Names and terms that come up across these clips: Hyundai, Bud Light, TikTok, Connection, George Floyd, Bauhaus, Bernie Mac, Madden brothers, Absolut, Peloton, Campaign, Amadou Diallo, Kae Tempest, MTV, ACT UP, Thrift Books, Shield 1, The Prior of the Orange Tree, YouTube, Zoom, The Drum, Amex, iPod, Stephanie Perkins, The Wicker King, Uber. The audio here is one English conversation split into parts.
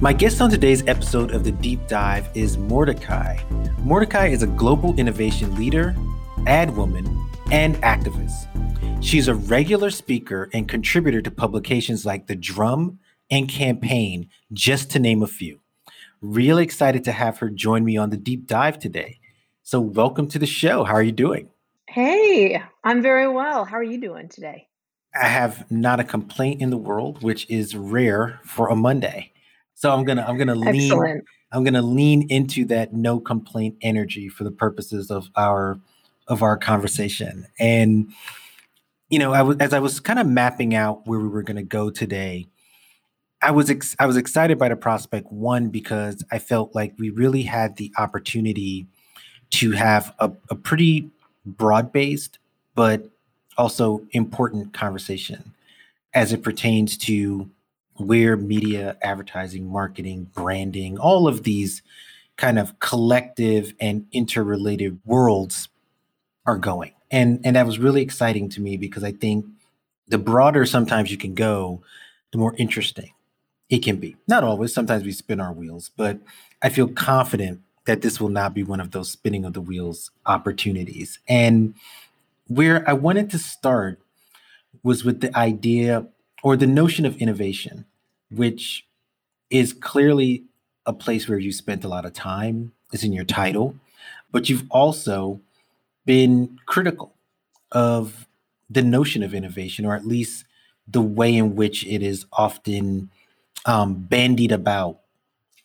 My guest on today's episode of The Deep Dive is Mordecai. Mordecai is a global innovation leader, ad woman, and activist. She's a regular speaker and contributor to publications like The Drum and Campaign, just to name a few. Really excited to have her join me on The Deep Dive today. So welcome to the show. How are you doing? Hey, I'm very well. How are you doing today? I have not a complaint in the world, which is rare for a Monday. So I'm gonna lean into that no complaint energy for the purposes of our conversation. And you know, as I was kind of mapping out where we were gonna go today, I was excited by the prospect, one, because I felt like we really had the opportunity to have a pretty broad-based but also important conversation as it pertains to where media, advertising, marketing, branding, all of these kind of collective and interrelated worlds are going. And that was really exciting to me because I think the broader sometimes you can go, the more interesting it can be. Not always, sometimes we spin our wheels, but I feel confident that this will not be one of those spinning of the wheels opportunities. And where I wanted to start was with the idea or the notion of innovation, which is clearly a place where you spent a lot of time. It's in your title, but you've also been critical of the notion of innovation, or at least the way in which it is often bandied about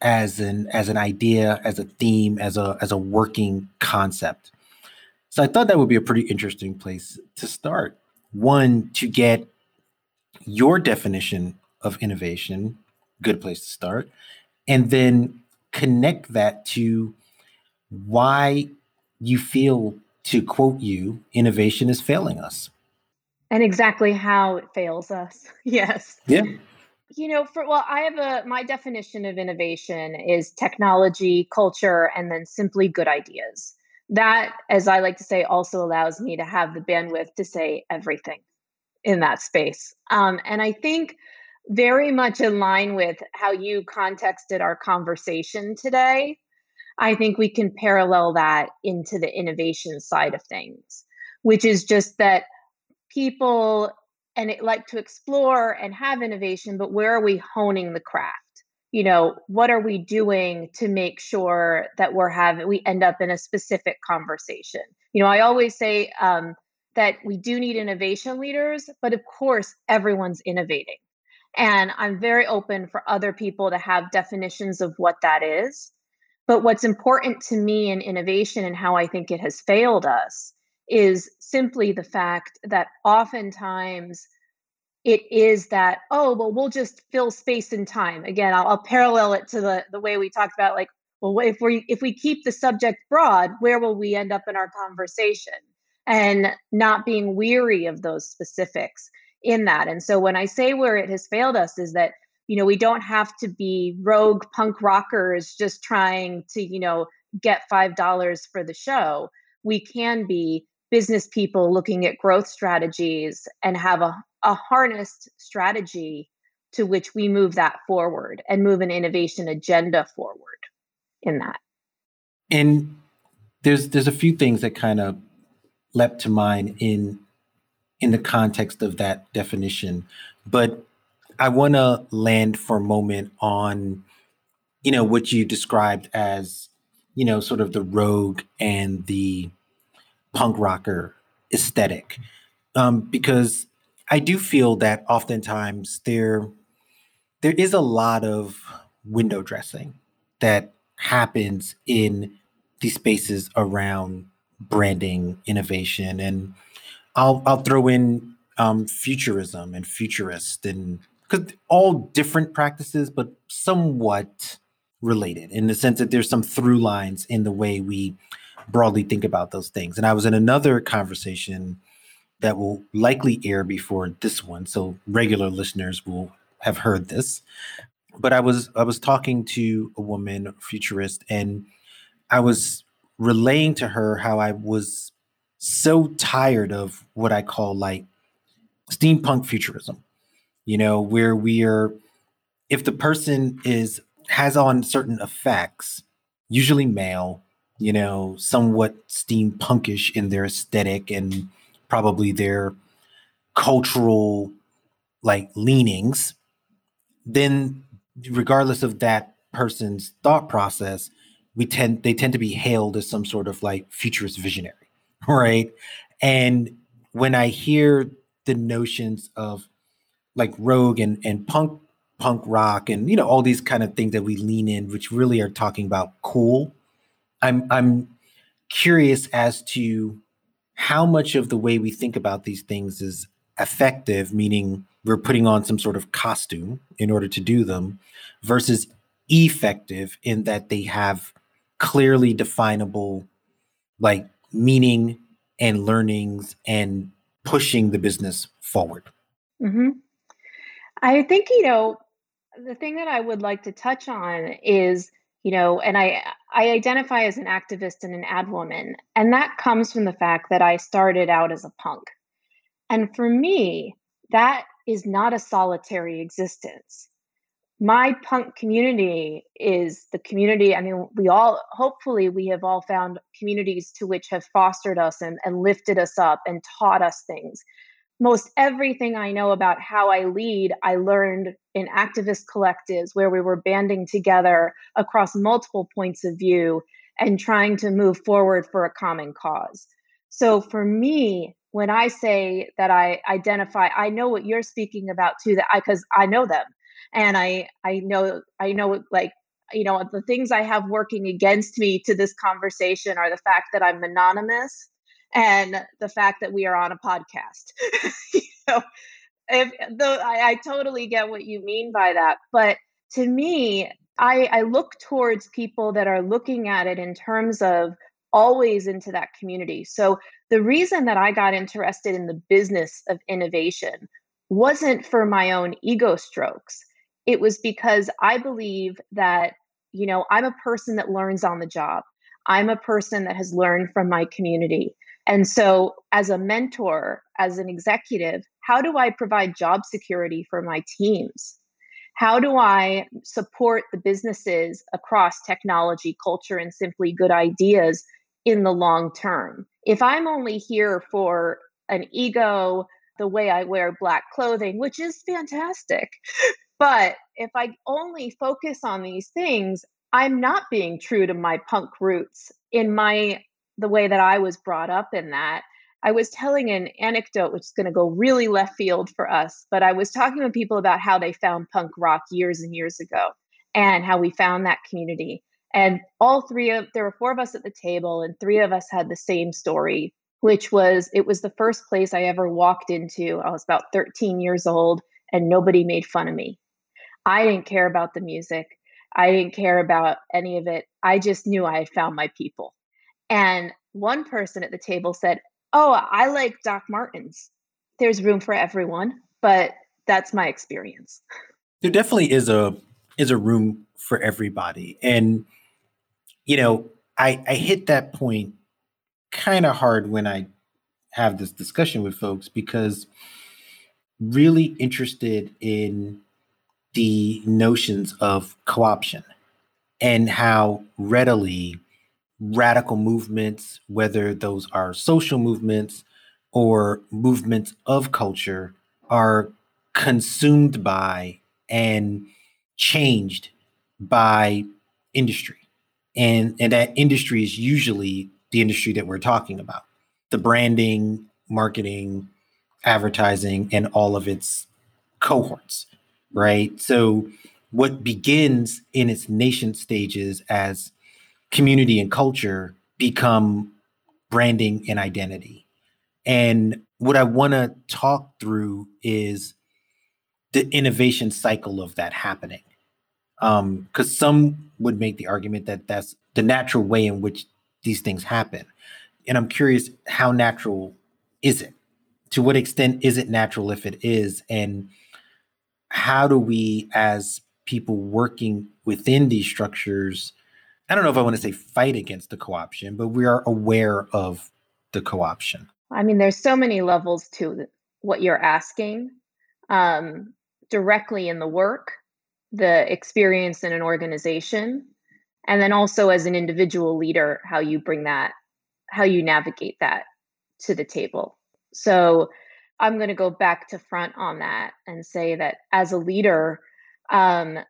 as an idea, as a theme, as a working concept. So I thought that would be a pretty interesting place to start. One, to get your definition of innovation, good place to start, and then connect that to why you feel, to quote you, innovation is failing us. And exactly how it fails us. Yes. Yeah. You know, my definition of innovation is technology, culture, and then simply good ideas. That, as I like to say, also allows me to have the bandwidth to say everything in that space. And I think very much in line with how you contexted our conversation today, I think we can parallel that into the innovation side of things, which is just that people like to explore and have innovation, but where are we honing the craft? You know, what are we doing to make sure that we end up in a specific conversation? You know, I always say, that we do need innovation leaders, but of course, everyone's innovating. And I'm very open for other people to have definitions of what that is. But what's important to me in innovation and how I think it has failed us is simply the fact that oftentimes it is that, we'll just fill space and time. Again, I'll parallel it to the way we talked about, like, well, if we keep the subject broad, where will we end up in our conversation? And not being weary of those specifics in that. And so when I say where it has failed us is that, you know, we don't have to be rogue punk rockers just trying to, you know, get $5 for the show. We can be business people looking at growth strategies and have a harnessed strategy to which we move that forward and move an innovation agenda forward in that. And there's a few things that kind of leapt to mind in the context of that definition. But I want to land for a moment on, you know, what you described as, you know, sort of the rogue and the punk rocker aesthetic. Because I do feel that oftentimes there is a lot of window dressing that happens in the spaces around branding, innovation, and I'll throw in futurism and futurist, and because all different practices, but somewhat related in the sense that there's some through lines in the way we broadly think about those things. And I was in another conversation that will likely air before this one, so regular listeners will have heard this. But I was talking to a woman, futurist, and I was relaying to her how I was so tired of what I call like steampunk futurism, you know, where we are, if the person has on certain effects, usually male, you know, somewhat steampunkish in their aesthetic and probably their cultural like leanings, then regardless of that person's thought process, they tend to be hailed as some sort of like futurist visionary, right? And when I hear the notions of like rogue and punk rock and, you know, all these kind of things that we lean in, which really are talking about cool, I'm curious as to how much of the way we think about these things is effective, meaning we're putting on some sort of costume in order to do them, versus effective in that they have clearly definable like meaning and learnings and pushing the business forward. Mm-hmm. I think, you know, the thing that I would like to touch on is, you know, and I identify as an activist and an ad woman, and that comes from the fact that I started out as a punk. And for me, that is not a solitary existence. My punk community is the community, I mean, we have all found communities to which have fostered us and lifted us up and taught us things. Most everything I know about how I lead, I learned in activist collectives where we were banding together across multiple points of view and trying to move forward for a common cause. So for me, when I say that I identify, I know what you're speaking about too, because I know them. And I know like, you know, the things I have working against me to this conversation are the fact that I'm anonymous and the fact that we are on a podcast. You know, I totally get what you mean by that. But to me, I look towards people that are looking at it in terms of always into that community. So the reason that I got interested in the business of innovation wasn't for my own ego strokes. It was because I believe that, you know, I'm a person that learns on the job. I'm a person that has learned from my community. And so as a mentor, as an executive, how do I provide job security for my teams? How do I support the businesses across technology, culture, and simply good ideas in the long term? If I'm only here for an ego, the way I wear black clothing, which is fantastic, but if I only focus on these things, I'm not being true to my punk roots in the way that I was brought up in that. I was telling an anecdote, which is going to go really left field for us, but I was talking to people about how they found punk rock years and years ago and how we found that community. And there were four of us at the table and three of us had the same story, which was, it was the first place I ever walked into. I was about 13 years old and nobody made fun of me. I didn't care about the music. I didn't care about any of it. I just knew I had found my people. And one person at the table said, "Oh, I like Doc Martens. There's room for everyone," but that's my experience. There definitely is a room for everybody. And, you know, I hit that point kind of hard when I have this discussion with folks, because really interested in the notions of co-option and how readily radical movements, whether those are social movements or movements of culture, are consumed by and changed by industry. And that industry is usually the industry that we're talking about, the branding, marketing, advertising, and all of its cohorts, right? So what begins in its nascent stages as community and culture become branding and identity. And what I want to talk through is the innovation cycle of that happening. because some would make the argument that that's the natural way in which these things happen. And I'm curious, how natural is it? To what extent is it natural if it is? And how do we, as people working within these structures, I don't know if I want to say fight against the co-option, but we are aware of the co-option. I mean, there's so many levels to what you're asking. Directly in the work, the experience in an organization, and then also as an individual leader, how you bring that, how you navigate that to the table. So I'm going to go back to front on that and say that as a leader, how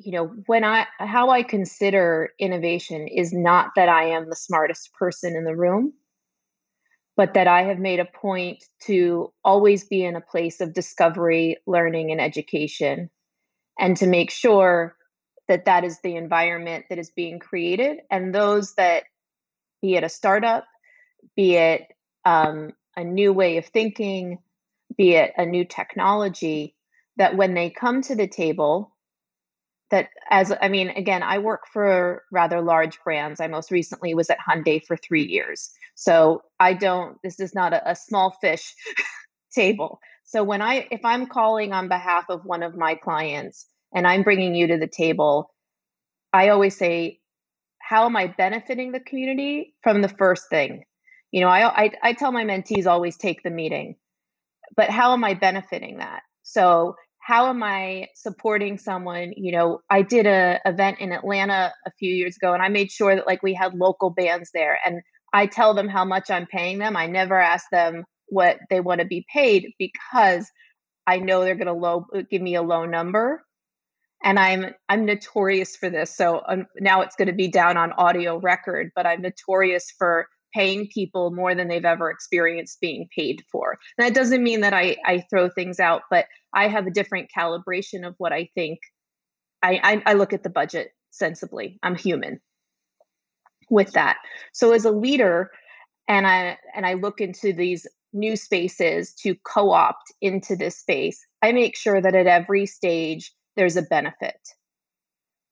I consider innovation is not that I am the smartest person in the room, but that I have made a point to always be in a place of discovery, learning, and education, and to make sure that that is the environment that is being created. And those that, be it a startup, be it a new way of thinking, be it a new technology, that when they come to the table, that as, I mean, again, I work for rather large brands. I most recently was at Hyundai for 3 years. So this is not a small fish table. So if I'm calling on behalf of one of my clients and I'm bringing you to the table, I always say, how am I benefiting the community from the first thing? You know, I tell my mentees always take the meeting, but how am I benefiting that? So how am I supporting someone? You know, I did an event in Atlanta a few years ago, and I made sure that like we had local bands there, and I tell them how much I'm paying them. I never ask them what they want to be paid because I know they're going to give me a low number, and I'm notorious for this. So now it's going to be down on audio record, but I'm notorious for paying people more than they've ever experienced being paid for. And that doesn't mean that I throw things out, but I have a different calibration of what I think. I look at the budget sensibly. I'm human with that. So as a leader, and I look into these new spaces to co-opt into this space, I make sure that at every stage, there's a benefit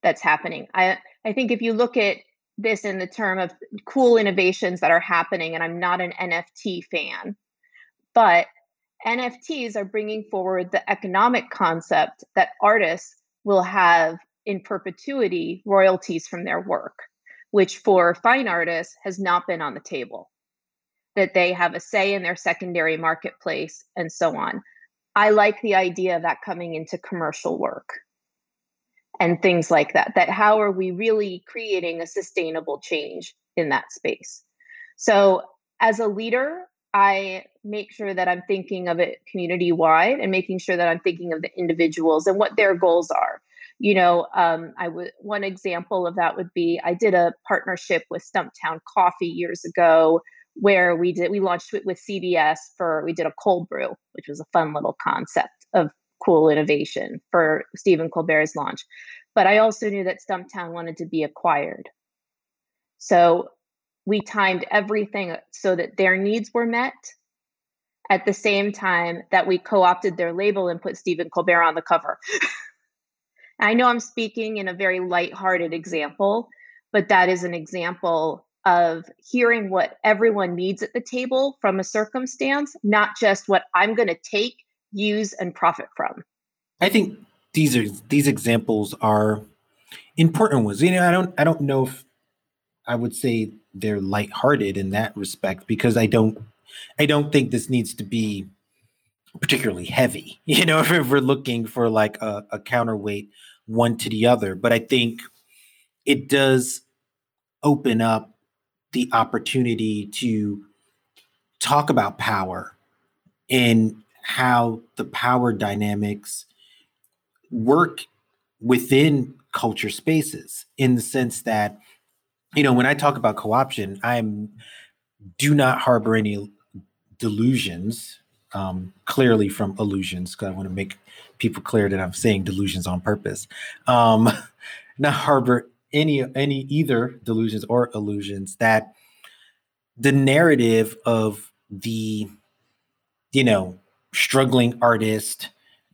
that's happening. I think if you look at this in the term of cool innovations that are happening, and I'm not an NFT fan, but NFTs are bringing forward the economic concept that artists will have in perpetuity royalties from their work, which for fine artists has not been on the table, that they have a say in their secondary marketplace and so on. I like the idea of that coming into commercial work and things like that, that how are we really creating a sustainable change in that space? So as a leader, I make sure that I'm thinking of it community-wide and making sure that I'm thinking of the individuals and what their goals are. You know, one example of that would be, I did a partnership with Stumptown Coffee years ago where we launched it with CVS we did a cold brew, which was a fun little concept of cool innovation for Stephen Colbert's launch. But I also knew that Stumptown wanted to be acquired. So we timed everything so that their needs were met at the same time that we co-opted their label and put Stephen Colbert on the cover. I know I'm speaking in a very lighthearted example, but that is an example of hearing what everyone needs at the table from a circumstance, not just what I'm going to take, use, and profit from. I think these examples are important ones. You know, I don't know if I would say they're lighthearted in that respect, because I don't think this needs to be particularly heavy. You know, if we're looking for like a counterweight one to the other, but I think it does open up the opportunity to talk about power and how the power dynamics work within culture spaces, in the sense that, you know, when I talk about co-option, I do not harbor any delusions, clearly from illusions, because I want to make people clear that I'm saying delusions on purpose. Not harbor any either delusions or illusions that the narrative of the, you know, struggling artist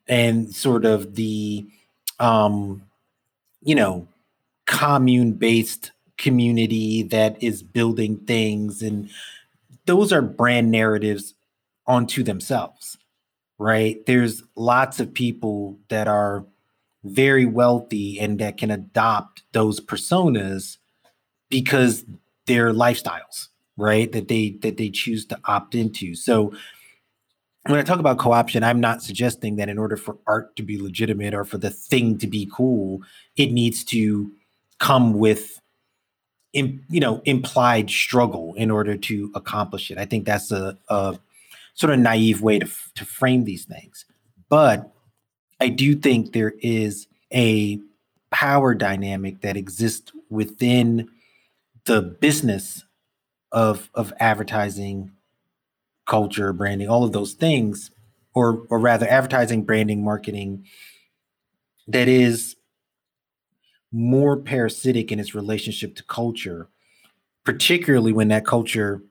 and sort of the you know, commune-based community that is building things. And those are brand narratives onto themselves, right? There's lots of people that are very wealthy and that can adopt those personas because their lifestyles, right, that they choose to opt into. So when I talk about co-option, I'm not suggesting that in order for art to be legitimate or for the thing to be cool, it needs to come with, implied struggle in order to accomplish it. I think that's a sort of naive way to frame these things. But I do think there is a power dynamic that exists within the business of advertising, culture, branding, all of those things, or rather advertising, branding, marketing, that is more parasitic in its relationship to culture, particularly when that culture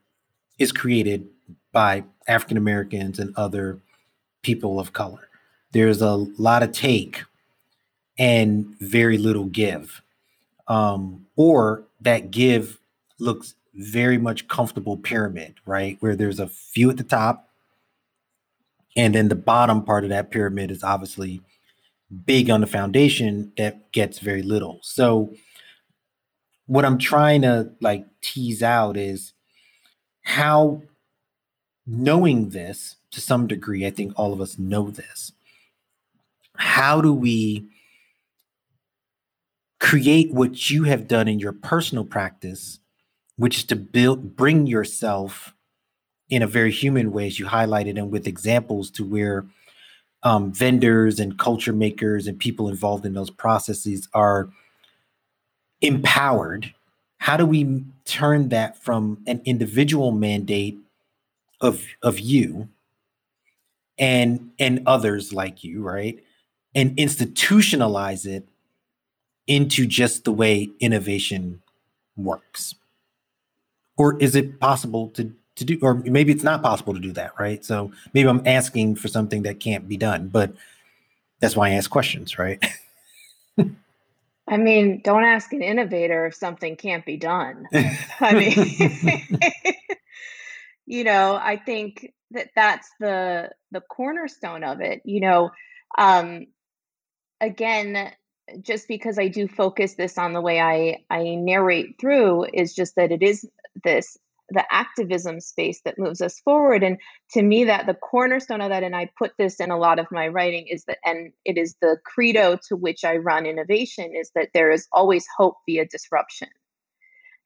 is created by African Americans and other people of color. There's a lot of take and very little give, or that give looks very much comfortable pyramid, right? Where there's a few at the top, and then the bottom part of that pyramid is obviously big on the foundation that gets very little. So what I'm trying to like tease out is how, knowing this to some degree, I think all of us know this, how do we create what you have done in your personal practice, which is to bring yourself in a very human way, as you highlighted, and with examples to where vendors and culture makers and people involved in those processes are empowered. How do we turn that from an individual mandate of you and others like you, right, and institutionalize it into just the way innovation works? Or is it possible to do, or maybe it's not possible to do that, right? So maybe I'm asking for something that can't be done, but that's why I ask questions, right? I mean, don't ask an innovator if something can't be done. I mean, you know, I think that's the cornerstone of it. You know, again, just because I do focus this on the way I narrate through is just that it is this, the activism space that moves us forward. And to me, that the cornerstone of that, and I put this in a lot of my writing, is that, and it is the credo to which I run innovation, is that there is always hope via disruption.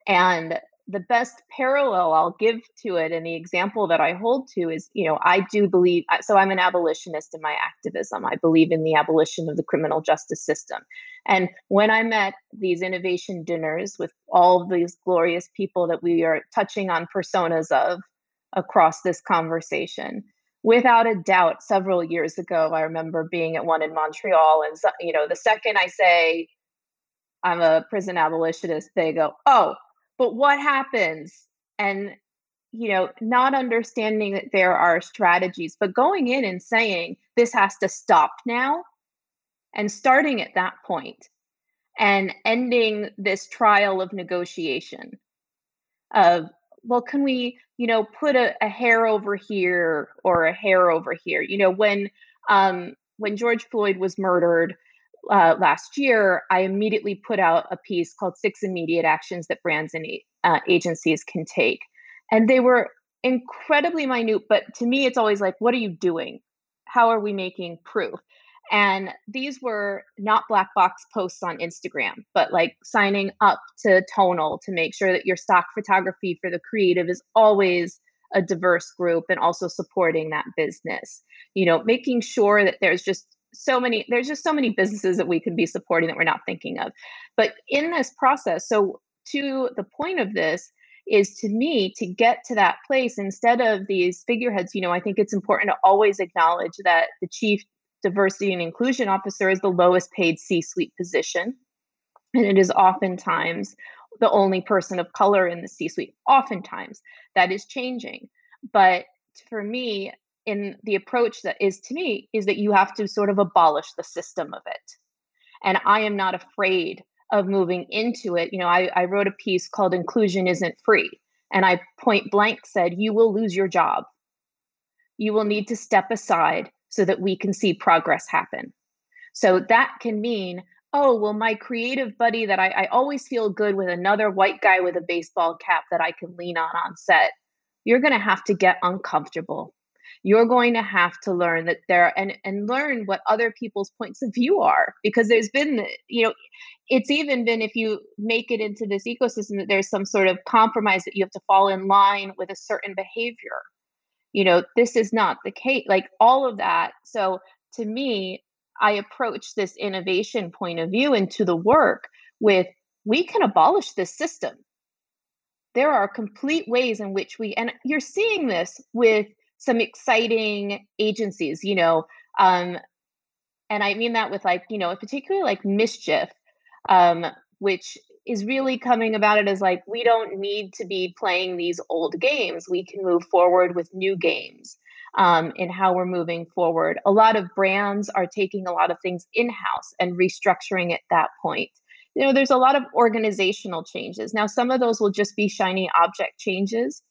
And the best parallel I'll give to it, and the example that I hold to is, you know, I do believe, so I'm an abolitionist in my activism. I believe in the abolition of the criminal justice system. And when I'm at these innovation dinners with all of these glorious people that we are touching on personas of across this conversation, without a doubt, several years ago, I remember being at one in Montreal, and, you know, the second I say I'm a prison abolitionist, they go, oh, but what happens? And, you know, not understanding that there are strategies, but going in and saying, this has to stop now, and starting at that point and ending this trial of negotiation of, well, can we, you know, put a hair over here or a hair over here? You know, when George Floyd was murdered, last year, I immediately put out a piece called 6 Immediate Actions That Brands and Agencies Can Take. And they were incredibly minute, but to me, it's always like, what are you doing? How are we making proof? And these were not black box posts on Instagram, but like signing up to Tonal to make sure that your stock photography for the creative is always a diverse group and also supporting that business. You know, making sure that there's just so many businesses that we could be supporting that we're not thinking of. But in this process, so to the point of this is, to me, to get to that place, instead of these figureheads, you know, I think it's important to always acknowledge that the chief diversity and inclusion officer is the lowest paid C-suite position. And it is oftentimes the only person of color in the C-suite. Oftentimes that is changing. But for me, in the approach that is to me, is that you have to sort of abolish the system of it. And I am not afraid of moving into it. You know, I wrote a piece called Inclusion Isn't Free. And I point blank said, you will lose your job. You will need to step aside so that we can see progress happen. So that can mean, oh, well, my creative buddy that I always feel good with, another white guy with a baseball cap that I can lean on set. You're going to have to get uncomfortable. You're going to have to learn that there and learn what other people's points of view are, because there's been, you know, it's even been, if you make it into this ecosystem, that there's some sort of compromise that you have to fall in line with a certain behavior. You know, this is not the case, like all of that. So to me, I approach this innovation point of view into the work with, we can abolish this system. There are complete ways in which we, and you're seeing this with some exciting agencies, you know, and I mean that with, like, you know, particularly like Mischief, which is really coming about it as like, we don't need to be playing these old games. We can move forward with new games in how we're moving forward. A lot of brands are taking a lot of things in-house and restructuring at that point. You know, there's a lot of organizational changes. Now, some of those will just be shiny object changes,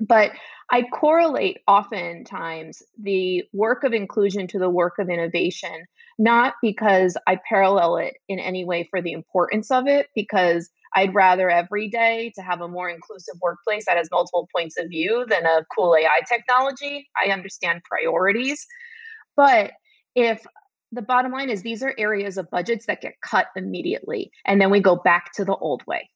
but I correlate oftentimes the work of inclusion to the work of innovation, not because I parallel it in any way for the importance of it, because I'd rather every day to have a more inclusive workplace that has multiple points of view than a cool AI technology. I understand priorities. But if the bottom line is these are areas of budgets that get cut immediately, and then we go back to the old way.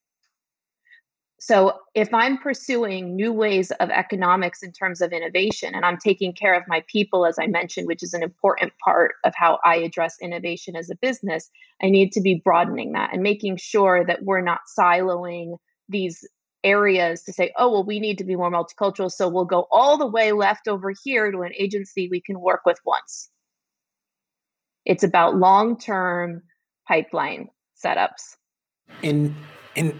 So if I'm pursuing new ways of economics in terms of innovation, and I'm taking care of my people, as I mentioned, which is an important part of how I address innovation as a business, I need to be broadening that and making sure that we're not siloing these areas to say, oh, well, we need to be more multicultural, so we'll go all the way left over here to an agency we can work with once. It's about long-term pipeline setups. And,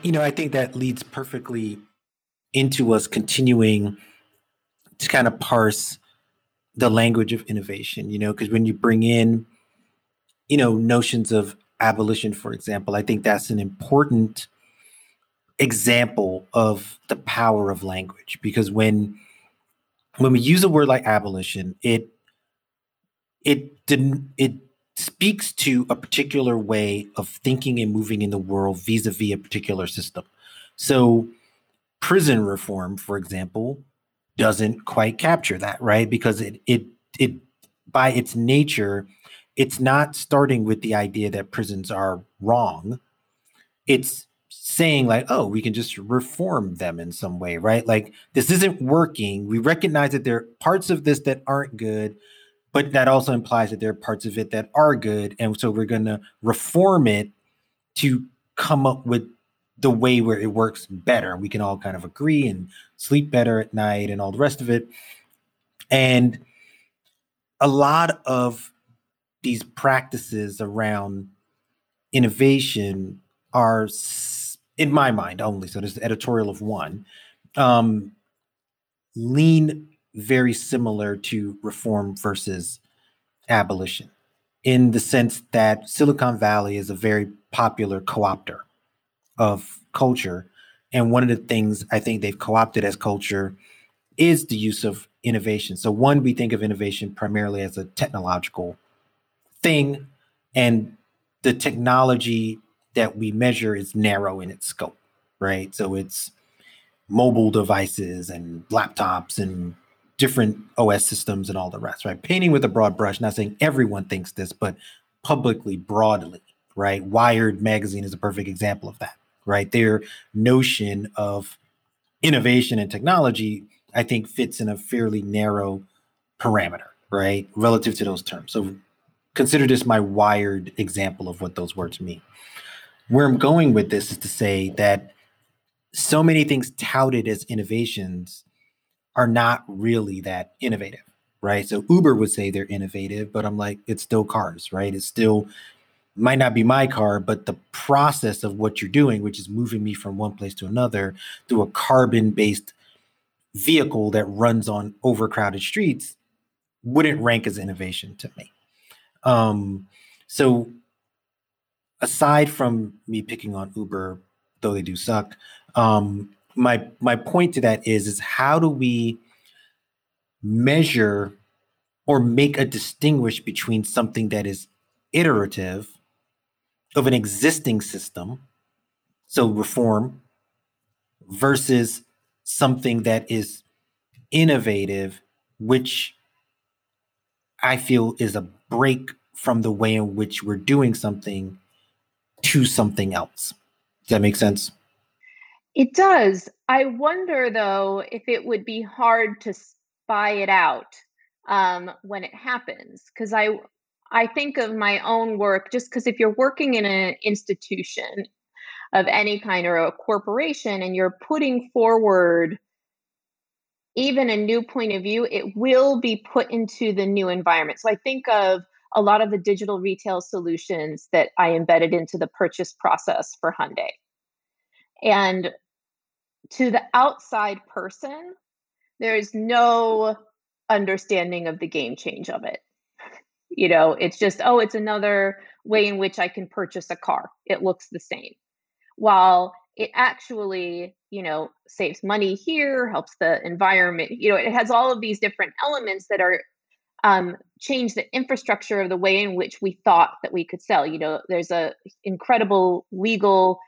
you know, I think that leads perfectly into us continuing to kind of parse the language of innovation, you know, because when you bring in, you know, notions of abolition, for example, I think that's an important example of the power of language, because when we use a word like abolition, it speaks to a particular way of thinking and moving in the world vis-a-vis a particular system. So prison reform, for example, doesn't quite capture that, right? Because it by its nature, it's not starting with the idea that prisons are wrong. It's saying like, oh, we can just reform them in some way, right? Like, this isn't working. We recognize that there are parts of this that aren't good, but that also implies that there are parts of it that are good. And so we're going to reform it to come up with the way where it works better. We can all kind of agree and sleep better at night and all the rest of it. And a lot of these practices around innovation are, in my mind only, so there's the editorial of one, lean very similar to reform versus abolition, in the sense that Silicon Valley is a very popular co-opter of culture. And one of the things I think they've co-opted as culture is the use of innovation. So one, we think of innovation primarily as a technological thing, and the technology that we measure is narrow in its scope, right? So it's mobile devices and laptops and different OS systems and all the rest, right? Painting with a broad brush, not saying everyone thinks this, but publicly, broadly, right? Wired magazine is a perfect example of that, right? Their notion of innovation and technology, I think, fits in a fairly narrow parameter, right? Relative to those terms. So consider this my Wired example of what those words mean. Where I'm going with this is to say that so many things touted as innovations are not really that innovative, right? So Uber would say they're innovative, but I'm like, it's still cars, right? It's still, might not be my car, but the process of what you're doing, which is moving me from one place to another through a carbon-based vehicle that runs on overcrowded streets, wouldn't rank as innovation to me. So aside from me picking on Uber, though they do suck, my point to that is how do we measure or make a distinguish between something that is iterative of an existing system, so reform, versus something that is innovative, which I feel is a break from the way in which we're doing something to something else. Does that make sense? It does. I wonder, though, if it would be hard to spy it out when it happens, because I think of my own work, just because if you're working in an institution of any kind or a corporation and you're putting forward even a new point of view, it will be put into the new environment. So I think of a lot of the digital retail solutions that I embedded into the purchase process for Hyundai. And to the outside person, there is no understanding of the game change of it. You know, it's just, oh, it's another way in which I can purchase a car. It looks the same. While it actually, you know, saves money here, helps the environment. You know, it has all of these different elements that are change the infrastructure of the way in which we thought that we could sell. You know, there's a incredible legal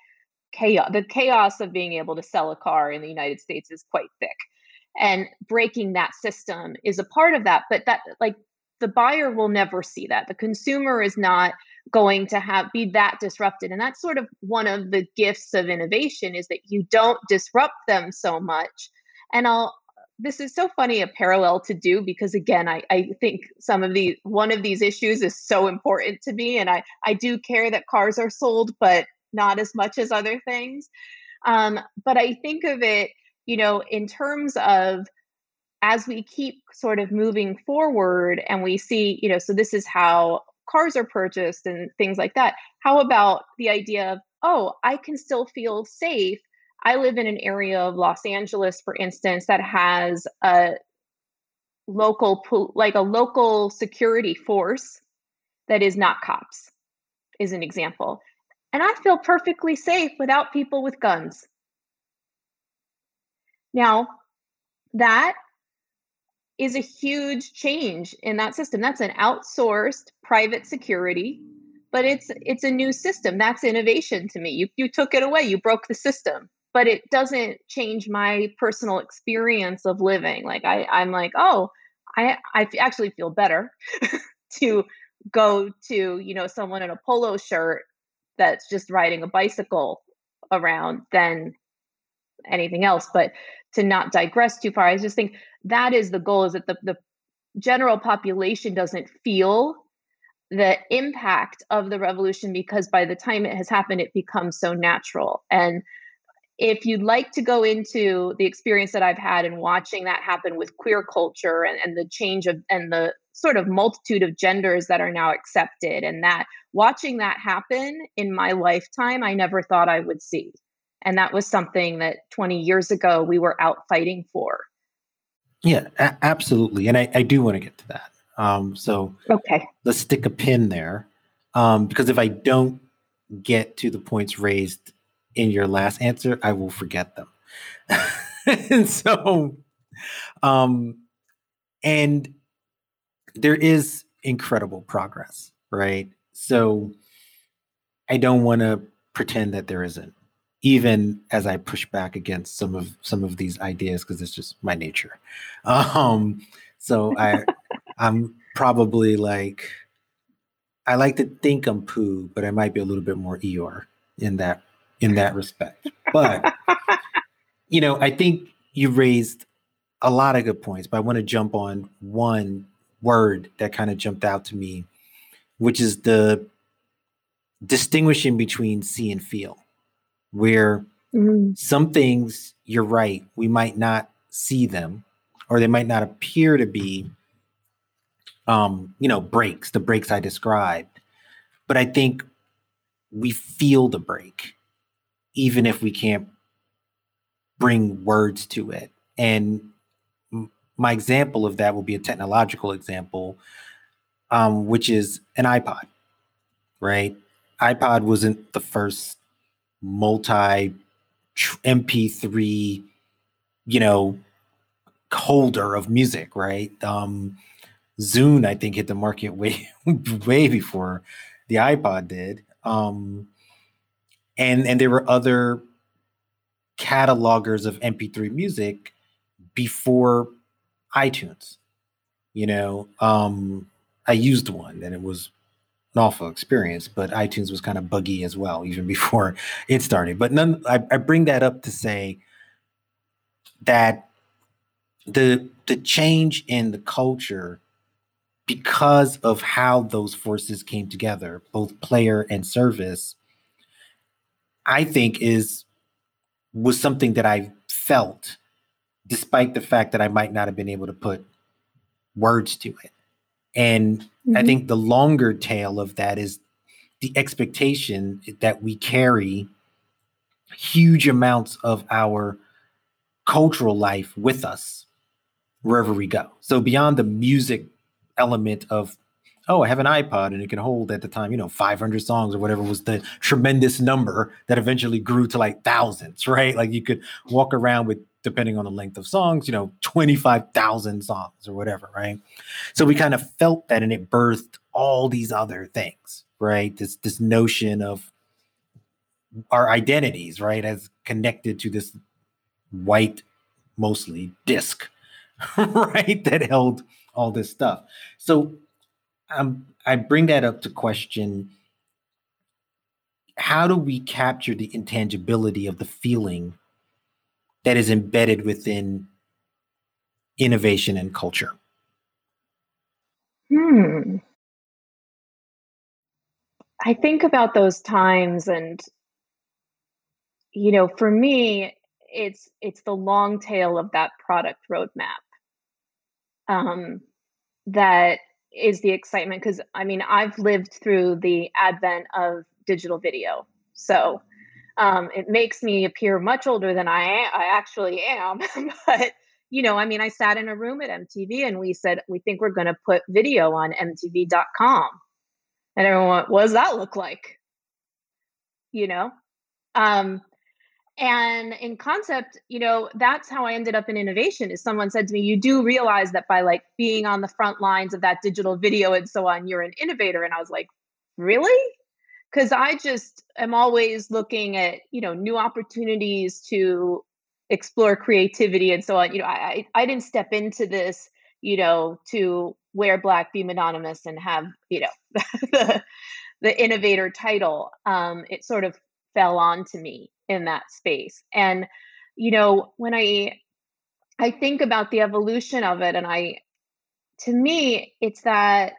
chaos. The chaos of being able to sell a car in the United States is quite thick, and breaking that system is a part of that. But that, like, the buyer will never see that. The consumer is not going to be that disrupted. And that's sort of one of the gifts of innovation, is that you don't disrupt them so much. And this is so funny, a parallel to do, because again, I think one of these issues is so important to me. And I do care that cars are sold, but not as much as other things. But I think of it, you know, in terms of, as we keep sort of moving forward and we see, you know, so this is how cars are purchased and things like that. How about the idea of, oh, I can still feel safe. I live in an area of Los Angeles, for instance, that has a local security force that is not cops, is an example. And I feel perfectly safe without people with guns. Now, that is a huge change in that system. That's an outsourced private security, but it's a new system. That's innovation to me. You took it away, you broke the system, but it doesn't change my personal experience of living. Like I'm like, oh, I actually feel better to go to, you know, someone in a polo shirt that's just riding a bicycle around than anything else. But to not digress too far, I just think that is the goal, is that the general population doesn't feel the impact of the revolution, because by the time it has happened, it becomes so natural. And if you'd like to go into the experience that I've had in watching that happen with queer culture and the change of, and the sort of multitude of genders that are now accepted, and that watching that happen in my lifetime, I never thought I would see. And that was something that 20 years ago we were out fighting for. Yeah, absolutely. And I do want to get to that. So okay, let's stick a pin there. Because if I don't get to the points raised in your last answer, I will forget them. And so, and there is incredible progress, right? So I don't want to pretend that there isn't, even as I push back against some of these ideas, because it's just my nature. So I'm probably like, I like to think I'm Pooh, but I might be a little bit more Eeyore in that respect. But, you know, I think you raised a lot of good points, but I want to jump on one word that kind of jumped out to me, which is the distinguishing between see and feel. Where some things, you're right, we might not see them, or they might not appear to be, you know, the breaks I described. But I think we feel the break, even if we can't bring words to it. And my example of that will be a technological example, which is an iPod, right? iPod wasn't the first multi MP3, you know, holder of music, right? Zune, I think, hit the market way before the iPod did. And there were other catalogers of MP3 music before iTunes. You know, I used one and it was an awful experience, but iTunes was kind of buggy as well, even before it started. But I bring that up to say that the change in the culture, because of how those forces came together, both player and service, I think was something that I felt, despite the fact that I might not have been able to put words to it. And mm-hmm. I think the longer tail of that is the expectation that we carry huge amounts of our cultural life with us wherever we go. So beyond the music element of, oh, I have an iPod and it can hold at the time, 500 songs or whatever was the tremendous number that eventually grew to like thousands, right? Like you could walk around with, depending on the length of songs, 25,000 songs or whatever, right? So we kind of felt that, and it birthed all these other things, right? This notion of our identities, right, as connected to this white, mostly disc, right, that held all this stuff. So I bring that up to question, how do we capture the intangibility of the feeling that is embedded within innovation and culture? I think about those times, and for me, it's the long tail of that product roadmap that is the excitement. Because I've lived through the advent of digital video, so. It makes me appear much older than I actually am. But, I sat in a room at MTV and we said, we think we're going to put video on MTV.com. And everyone went, what does that look like? And in concept, that's how I ended up in innovation, is someone said to me, you do realize that by like being on the front lines of that digital video and so on, you're an innovator. And I was like, really? Because I just am always looking at, new opportunities to explore creativity and so on. I didn't step into this, to wear black, be mononymous, and have, the innovator title. It sort of fell onto me in that space. And, when I think about the evolution of it, and to me, it's that,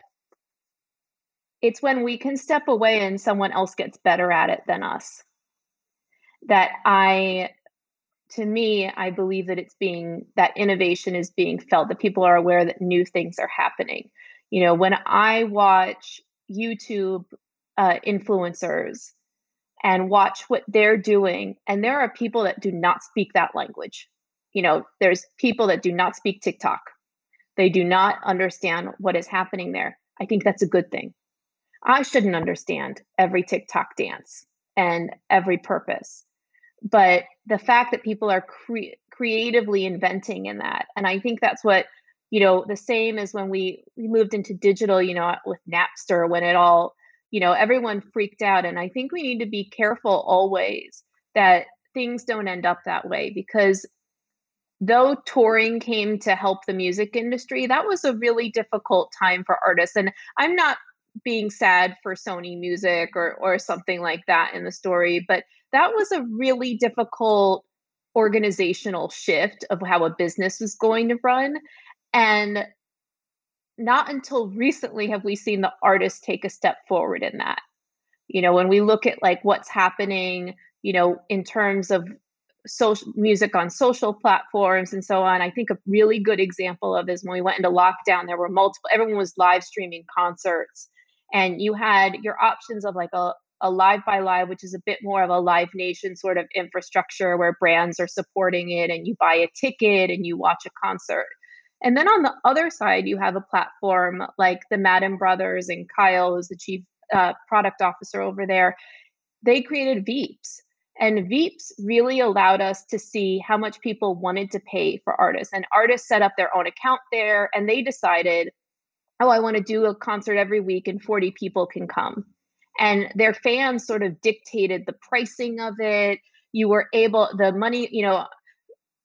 it's when we can step away and someone else gets better at it than us. I believe that that innovation is being felt, that people are aware that new things are happening. When I watch YouTube influencers and watch what they're doing, and there are people that do not speak that language. There's people that do not speak TikTok. They do not understand what is happening there. I think that's a good thing. I shouldn't understand every TikTok dance and every purpose, but the fact that people are creatively inventing in that. And I think that's what, the same as when we moved into digital, with Napster, when it all, everyone freaked out. And I think we need to be careful always that things don't end up that way, because though touring came to help the music industry, that was a really difficult time for artists. And I'm not being sad for Sony Music or something like that in the story, but that was a really difficult organizational shift of how a business was going to run. And not until recently have we seen the artists take a step forward in that. When we look at like what's happening, in terms of social music on social platforms and so on, I think a really good example of is when we went into lockdown, there were everyone was live streaming concerts. And you had your options of like a Live by Live, which is a bit more of a Live Nation sort of infrastructure where brands are supporting it and you buy a ticket and you watch a concert. And then on the other side, you have a platform like the Madden brothers and Kyle, who's the chief product officer over there, they created Veeps. And Veeps really allowed us to see how much people wanted to pay for artists. And artists set up their own account there, and they decided, oh, I want to do a concert every week and 40 people can come. And their fans sort of dictated the pricing of it. You were able, the money, you know,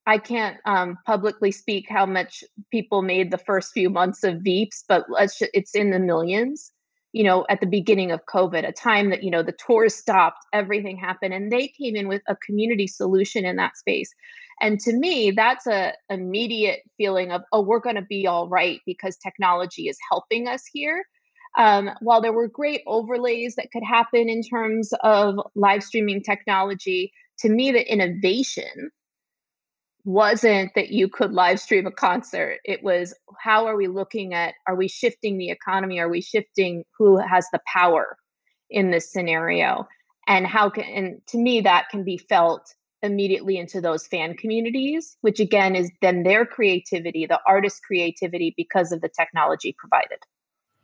I can't publicly speak how much people made the first few months of Veeps, but it's in the millions, you know, at the beginning of COVID, a time that, you know, the tours stopped, everything happened, and they came in with a community solution in that space. And to me, that's a immediate feeling of, oh, we're going to be all right because technology is helping us here. While there were great overlays that could happen in terms of live streaming technology, to me, the innovation wasn't that you could live stream a concert. It was, how are we looking at, are we shifting the economy? Are we shifting who has the power in this scenario? And how can, and to me, that can be felt immediately into those fan communities, which again is then their creativity, the artist's creativity, because of the technology provided.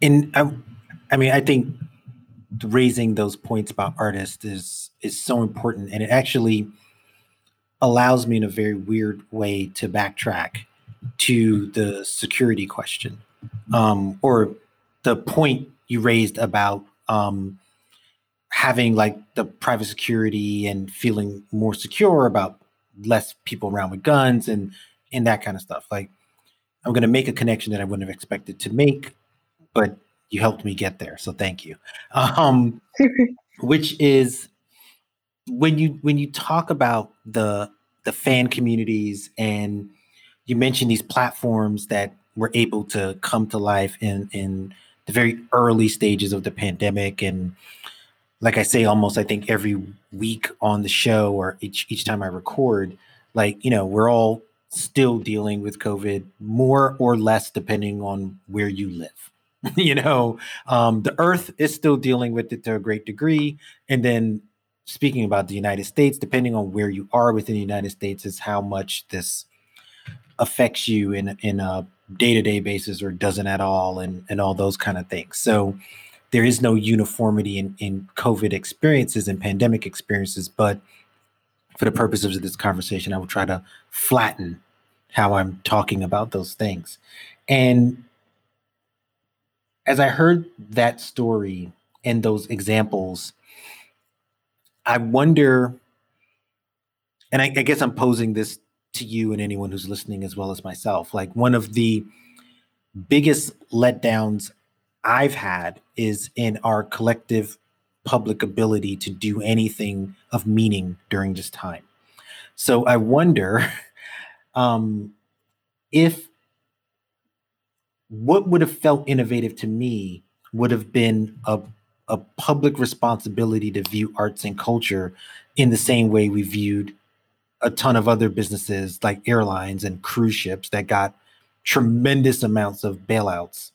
And I mean, I think raising those points about artists is so important, and it actually allows me in a very weird way to backtrack to the security question, or the point you raised about having like the private security and feeling more secure about less people around with guns and that kind of stuff. Like, I'm going to make a connection that I wouldn't have expected to make, but you helped me get there, so thank you. Which is when you talk about the fan communities, and you mentioned these platforms that were able to come to life in the very early stages of the pandemic. And like I say, almost I think every week on the show, or each time I record, like, you know, we're all still dealing with COVID more or less depending on where you live. You know, the earth is still dealing with it to a great degree. And then speaking about the United States, depending on where you are within the United States is how much this affects you in a day-to-day basis, or doesn't at all, and all those kind of things. So there is no uniformity in COVID experiences and pandemic experiences, but for the purposes of this conversation, I will try to flatten how I'm talking about those things. And as I heard that story and those examples, I wonder, and I guess I'm posing this to you and anyone who's listening as well as myself, like one of the biggest letdowns I've had is in our collective public ability to do anything of meaning during this time. So I wonder if what would have felt innovative to me would have been a public responsibility to view arts and culture in the same way we viewed a ton of other businesses like airlines and cruise ships that got tremendous amounts of bailouts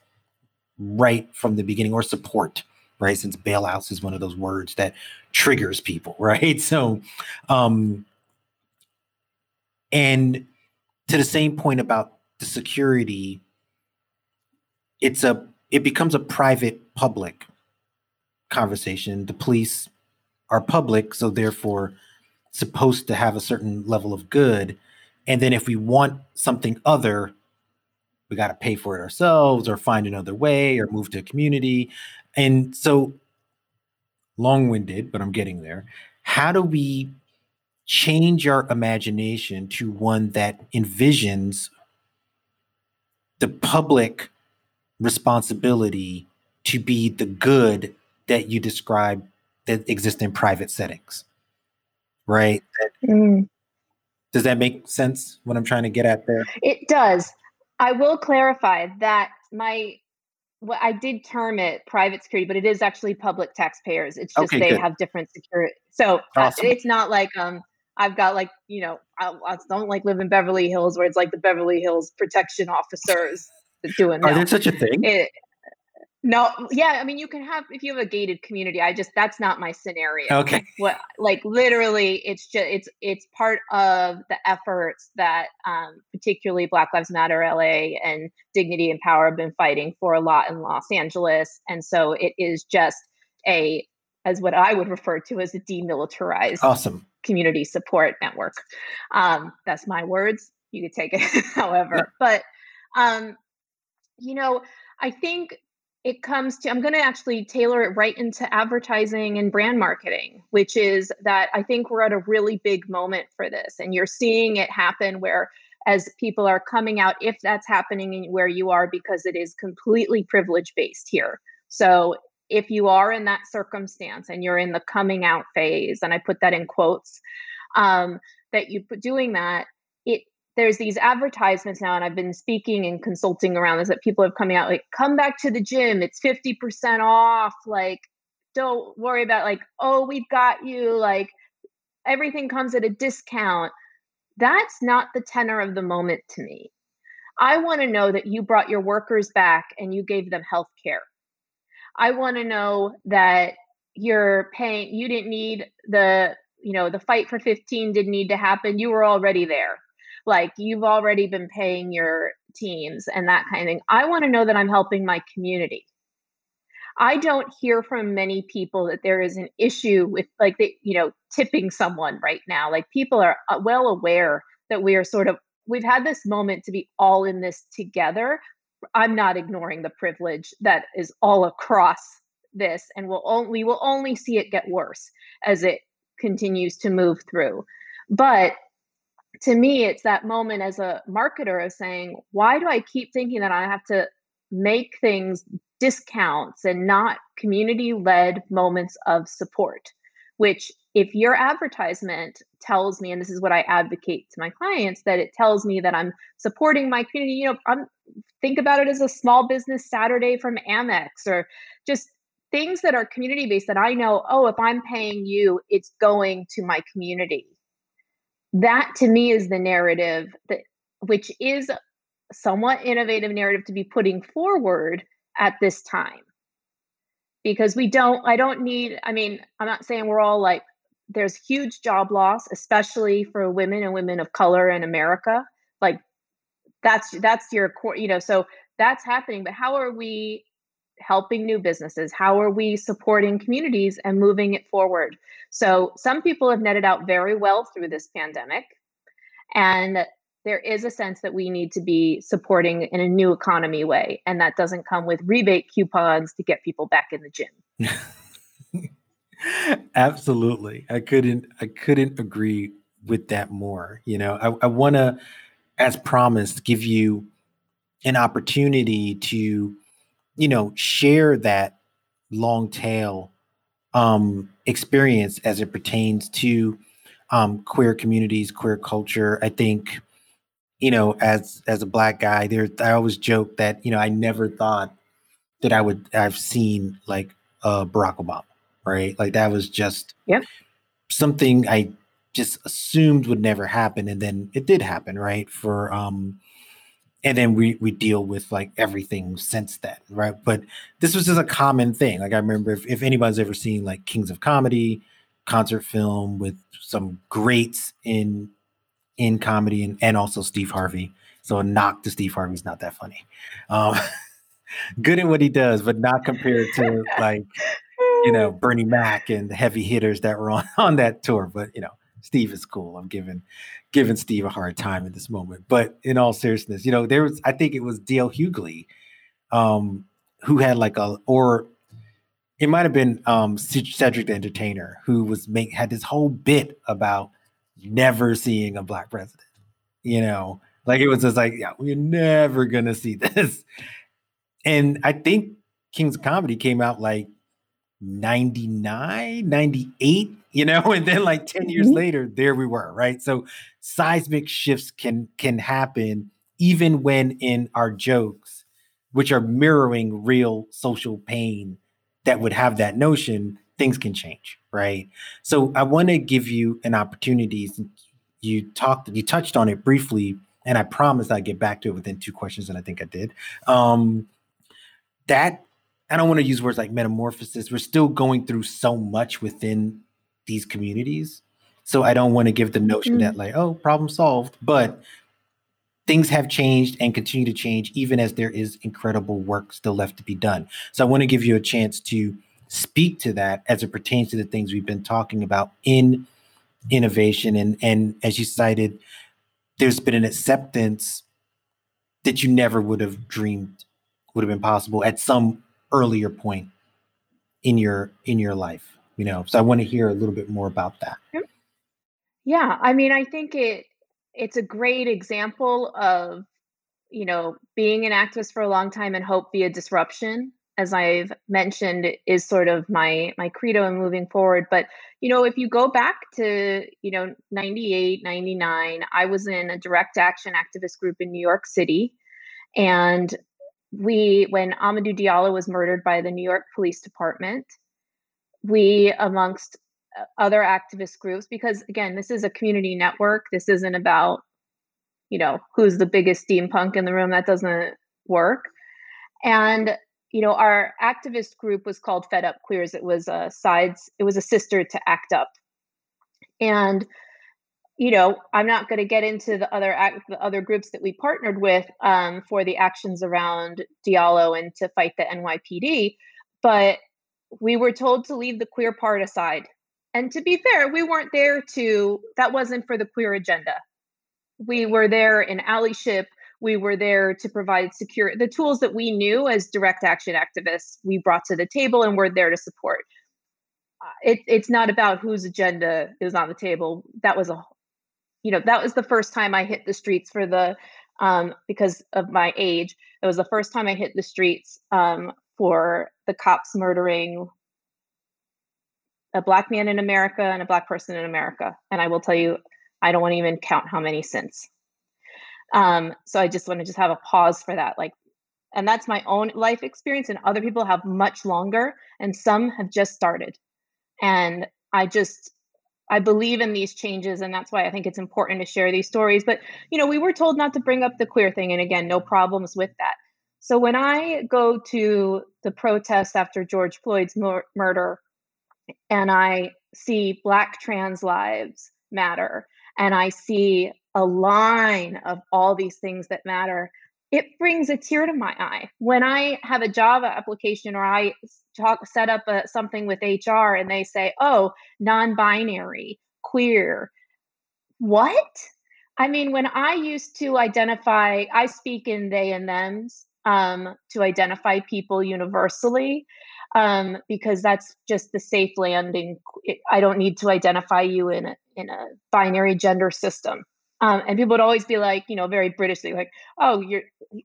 right from the beginning, or support, right? Since bailouts is one of those words that triggers people, right? So, and to the same point about the security, it becomes a private public conversation. The police are public, so therefore supposed to have a certain level of good. And then if we want something other, we got to pay for it ourselves, or find another way, or move to a community. And so, long-winded, but I'm getting there. How do we change our imagination to one that envisions the public responsibility to be the good that you describe that exists in private settings, right? Does that make sense, what I'm trying to get at there? It does. I will clarify that I did term it private security, but it is actually public taxpayers. It's just have different security. So awesome. It's not like I've got like, you know, I don't like live in Beverly Hills where it's like the Beverly Hills protection officers doing that. Are there such a thing? No. Yeah. I mean, you can have, if you have a gated community, that's not my scenario. Okay. Literally it's just, it's part of the efforts that particularly Black Lives Matter LA and Dignity and Power have been fighting for a lot in Los Angeles. And so it is just as what I would refer to as a demilitarized community support network. That's my words. You could take it however. But, I think it comes to, I'm going to actually tailor it right into advertising and brand marketing, which is that I think we're at a really big moment for this. And you're seeing it happen where as people are coming out, if that's happening where you are, because it is completely privilege based here. So if you are in that circumstance and you're in the coming out phase, and I put that in quotes, that you doing that, there's these advertisements now, and I've been speaking and consulting around this, that people have coming out, like, come back to the gym, it's 50% off. Like, don't worry about like, oh, we've got you. Like, everything comes at a discount. That's not the tenor of the moment to me. I want to know that you brought your workers back and you gave them health care. I want to know that you're paying, you didn't need the fight for 15 didn't need to happen. You were already there. Like, you've already been paying your teams and that kind of thing. I want to know that I'm helping my community. I don't hear from many people that there is an issue with tipping someone right now. Like, people are well aware that we've had this moment to be all in this together. I'm not ignoring the privilege that is all across this, and we will only see it get worse as it continues to move through. But to me, it's that moment as a marketer of saying, why do I keep thinking that I have to make things discounts and not community-led moments of support? Which, if your advertisement tells me, and this is what I advocate to my clients, that it tells me that I'm supporting my community, think about it as a small business Saturday from Amex, or just things that are community-based that I know, oh, if I'm paying you, it's going to my community. That to me is the narrative, that, which is a somewhat innovative narrative to be putting forward at this time. Because I'm not saying we're all like, there's huge job loss, especially for women and women of color in America. Like, that's your core, so that's happening. But how are we helping new businesses? How are we supporting communities and moving it forward? So some people have netted out very well through this pandemic. And there is a sense that we need to be supporting in a new economy way. And that doesn't come with rebate coupons to get people back in the gym. Absolutely. I couldn't agree with that more. I want to, as promised, give you an opportunity to, share that long tail experience as it pertains to queer communities, queer culture. I think, as a Black guy, I always joke that, I never thought that I've seen like Barack Obama, right? Like, that was just something I just assumed would never happen. And then it did happen, right? For, and then we deal with like everything since that, right? But this was just a common thing. Like, I remember if anybody's ever seen like Kings of Comedy, concert film with some greats in comedy and also Steve Harvey. So a knock to Steve Harvey's not that funny. Good at what he does, but not compared to like, Bernie Mac and the heavy hitters that were on that tour. But, Steve is cool. I'm giving Steve a hard time at this moment. But in all seriousness, I think it was D.L. Hughley who had like it might've been Cedric the Entertainer, who had this whole bit about never seeing a Black president, like it was just like, yeah, we're never going to see this. And I think Kings of Comedy came out like 99, 98, and then like 10 years later, there we were, right? So seismic shifts can happen even when in our jokes, which are mirroring real social pain that would have that notion, things can change, right? So I want to give you an opportunity. You touched on it briefly, and I promised I'd get back to it within two questions, and I think I did. I don't want to use words like metamorphosis. We're still going through so much within these communities. So I don't want to give the notion that like, oh, problem solved, but things have changed and continue to change even as there is incredible work still left to be done. So I want to give you a chance to speak to that as it pertains to the things we've been talking about in innovation. And as you cited, there's been an acceptance that you never would have dreamed would have been possible at some earlier point in your life, you know? So I want to hear a little bit more about that. Yeah. I mean, I think it's a great example of, you know, being an activist for a long time and hope via disruption, as I've mentioned, is sort of my credo in moving forward. But, you know, if you go back to, you know, 98, 99, I was in a direct action activist group in New York City. And when Amadou Diallo was murdered by the New York Police Department, we, amongst other activist groups, because again, this is a community network. This isn't about, you know, who's the biggest steampunk in the room. That doesn't work. And, you know, our activist group was called Fed Up Queers. It was a sister to ACT UP. And, you know, I'm not going to get into the other groups that we partnered with for the actions around Diallo and to fight the NYPD, but we were told to leave the queer part aside. And to be fair, we weren't there that wasn't for the queer agenda. We were there in allyship. We were there to provide the tools that we knew as direct action activists, we brought to the table and we're there to support. It's not about whose agenda is on the table. That was the first time I hit the streets because of my age. It was the first time I hit the streets for the cops murdering a Black man in America and a Black person in America. And I will tell you, I don't want to even count how many since. So I just want to have a pause for that. Like, and that's my own life experience, and other people have much longer, and some have just started. And I believe in these changes, and that's why I think it's important to share these stories. But, you know, we were told not to bring up the queer thing. And again, no problems with that. So when I go to the protest after George Floyd's murder, and I see Black trans lives matter, and I see a line of all these things that matter, it brings a tear to my eye. When I have a Java application or I set up something with HR and they say, oh, non-binary, queer, what? I mean, when I used to identify, I speak in they and thems to identify people universally, because that's just the safe landing. I don't need to identify you in a binary gender system. And people would always be like, you know, very Britishly, like, oh,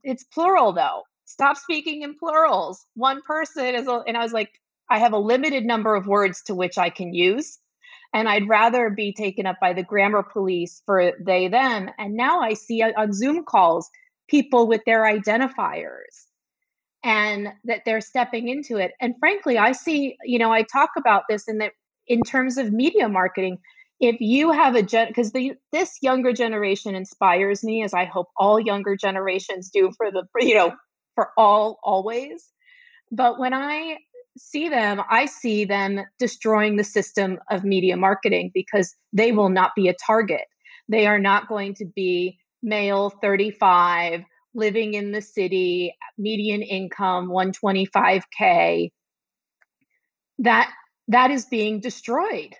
it's plural though. Stop speaking in plurals. One person and I was like, I have a limited number of words to which I can use. And I'd rather be taken up by the grammar police for they, them. And now I see on Zoom calls, people with their identifiers and that they're stepping into it. And frankly, I see, you know, I talk about this in that in terms of media marketing, if you have because this younger generation inspires me, as I hope all younger generations do always. But when I see them, destroying the system of media marketing because they will not be a target. They are not going to be male, 35, living in the city, median income, 125K. That is being destroyed.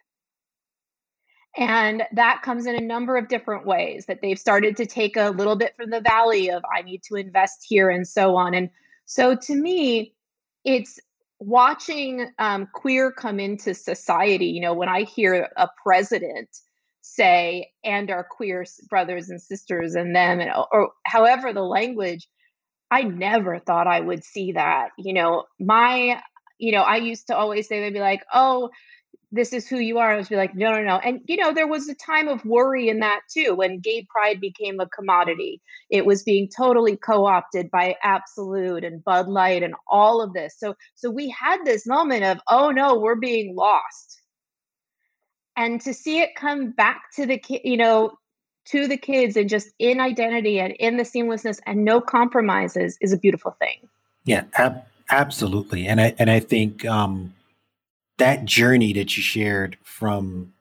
And that comes in a number of different ways that they've started to take a little bit from the valley of I need to invest here and so on. And so to me, it's watching queer come into society. You know, when I hear a president say, and our queer brothers and sisters and them, and or however the language, I never thought I would see that. You know, I used to always say, they'd be like, oh, this is who you are. I was like, no, no, no. And, you know, there was a time of worry in that too, when gay pride became a commodity. It was being totally co-opted by Absolut and Bud Light and all of this. So we had this moment of, oh no, we're being lost. And to see it come back to the kids and just in identity and in the seamlessness and no compromises is a beautiful thing. Yeah, absolutely. And I think, that journey that you shared from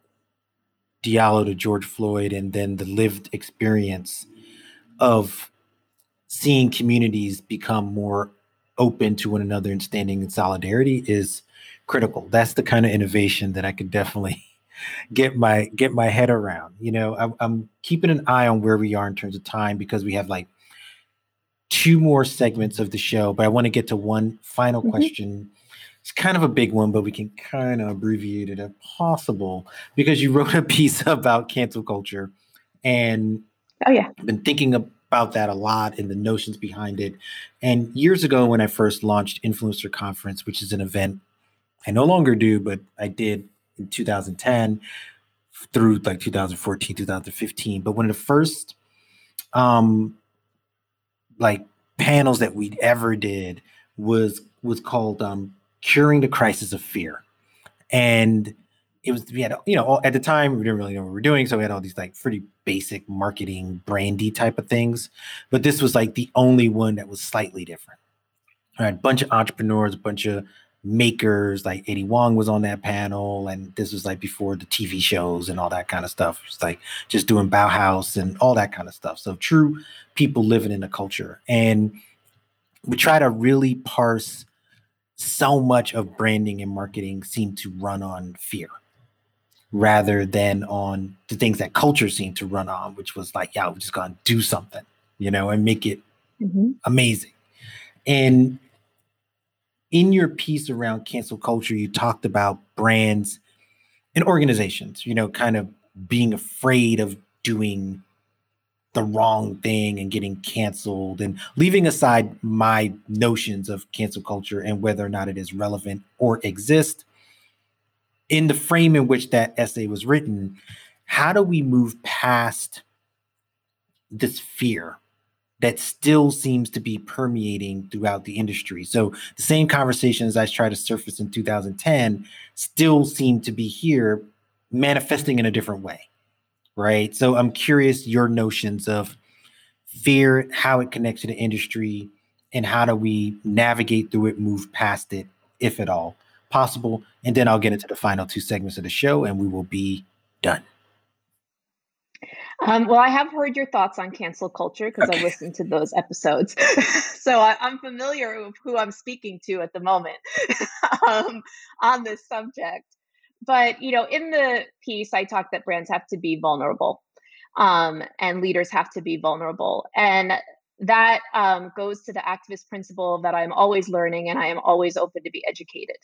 Diallo to George Floyd and then the lived experience of seeing communities become more open to one another and standing in solidarity is critical. That's the kind of innovation that I could definitely get my head around. You know, I'm keeping an eye on where we are in terms of time, because we have like two more segments of the show, but I want to get to one final question. It's kind of a big one, but we can kind of abbreviate it if possible, because you wrote a piece about cancel culture, and I've been thinking about that a lot and the notions behind it. And years ago, when I first launched Influencer Conference, which is an event I no longer do, but I did in 2010 through like 2014, 2015. But one of the first like panels that we ever did was called Curing the Crisis of Fear. And it was, we had, you know, at the time we didn't really know what we were doing. So we had all these like pretty basic marketing brandy type of things, but this was like the only one that was slightly different. All right. A bunch of entrepreneurs, a bunch of makers, like Eddie Wong was on that panel. And this was like before the TV shows and all that kind of stuff. It's like just doing Bauhaus and all that kind of stuff. So true people living in the culture. And we try to really parse. So much of branding and marketing seem to run on fear rather than on the things that culture seemed to run on, which was like, yeah, we're just going to do something, you know, and make it amazing. And in your piece around cancel culture, you talked about brands and organizations, you know, kind of being afraid of doing the wrong thing and getting canceled, and leaving aside my notions of cancel culture and whether or not it is relevant or exist. In the frame in which that essay was written, how do we move past this fear that still seems to be permeating throughout the industry? So the same conversations I tried to surface in 2010 still seem to be here, manifesting in a different way. Right. So I'm curious your notions of fear, how it connects to the industry, and how do we navigate through it, move past it, if at all possible. And then I'll get into the final two segments of the show and we will be done. Well, I have heard your thoughts on cancel culture because I listened to those episodes. So I'm familiar with who I'm speaking to at the moment on this subject. But, you know, in the piece, I talked that brands have to be vulnerable and leaders have to be vulnerable. And that goes to the activist principle that I'm always learning and I am always open to be educated.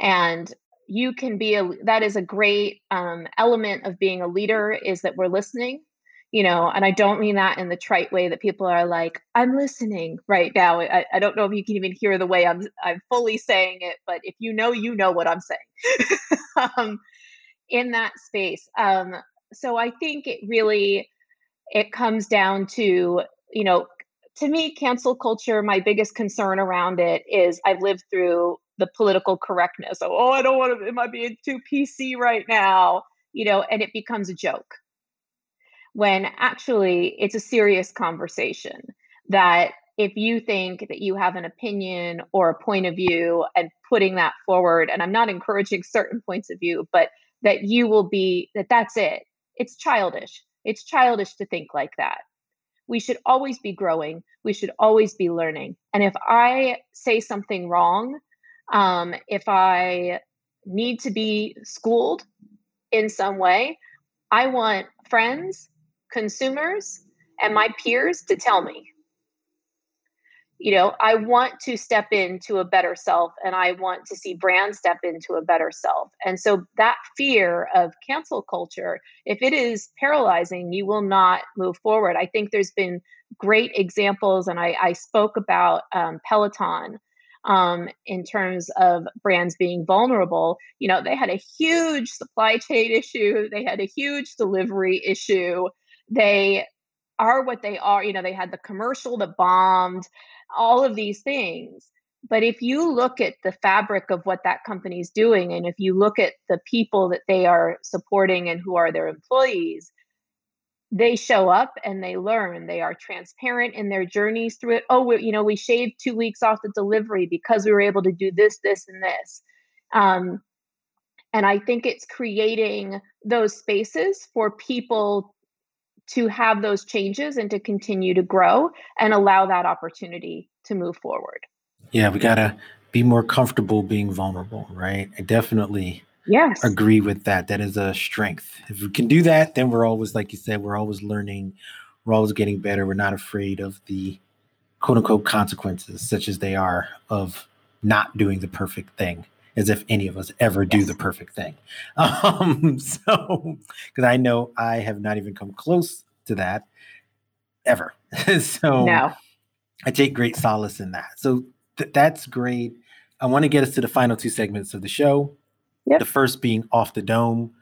And you can be, that is a great element of being a leader, is that we're listening, you know, and I don't mean that in the trite way that people are like, I'm listening right now. I don't know if you can even hear the way I'm fully saying it, but if you know, you know what I'm saying in that space. So I think it comes down to, you know, to me, cancel culture, my biggest concern around it is I've lived through the political correctness. Oh, I don't want to, am I being too PC right now? You know, and it becomes a joke. When actually it's a serious conversation that if you think that you have an opinion or a point of view and putting that forward, and I'm not encouraging certain points of view, but that you will be, that's it. It's childish. It's childish to think like that. We should always be growing. We should always be learning. And if I say something wrong, if I need to be schooled in some way, I want friends, consumers, and my peers to tell me. You know, I want to step into a better self, and I want to see brands step into a better self. And so that fear of cancel culture, if it is paralyzing, you will not move forward. I think there's been great examples, and I spoke about Peloton in terms of brands being vulnerable. You know, they had a huge supply chain issue. They had a huge delivery issue. They are what they are. You know, they had the commercial that bombed, all of these things. But if you look at the fabric of what that company's doing, and if you look at the people that they are supporting and who are their employees, they show up and they learn. They are transparent in their journeys through it. Oh, you know, we shaved 2 weeks off the delivery because we were able to do this, this, and this. And I think it's creating those spaces for people to have those changes and to continue to grow and allow that opportunity to move forward. Yeah, we got to be more comfortable being vulnerable, right? I definitely agree with that. That is a strength. If we can do that, then we're always, like you said, we're always learning. We're always getting better. We're not afraid of the quote unquote consequences, such as they are, of not doing the perfect thing, as if any of us ever do the perfect thing. So, because I know I have not even come close to that ever. So I take great solace in that. So that's great. I want to get us to the final two segments of the show. Yep. The first being off the dome,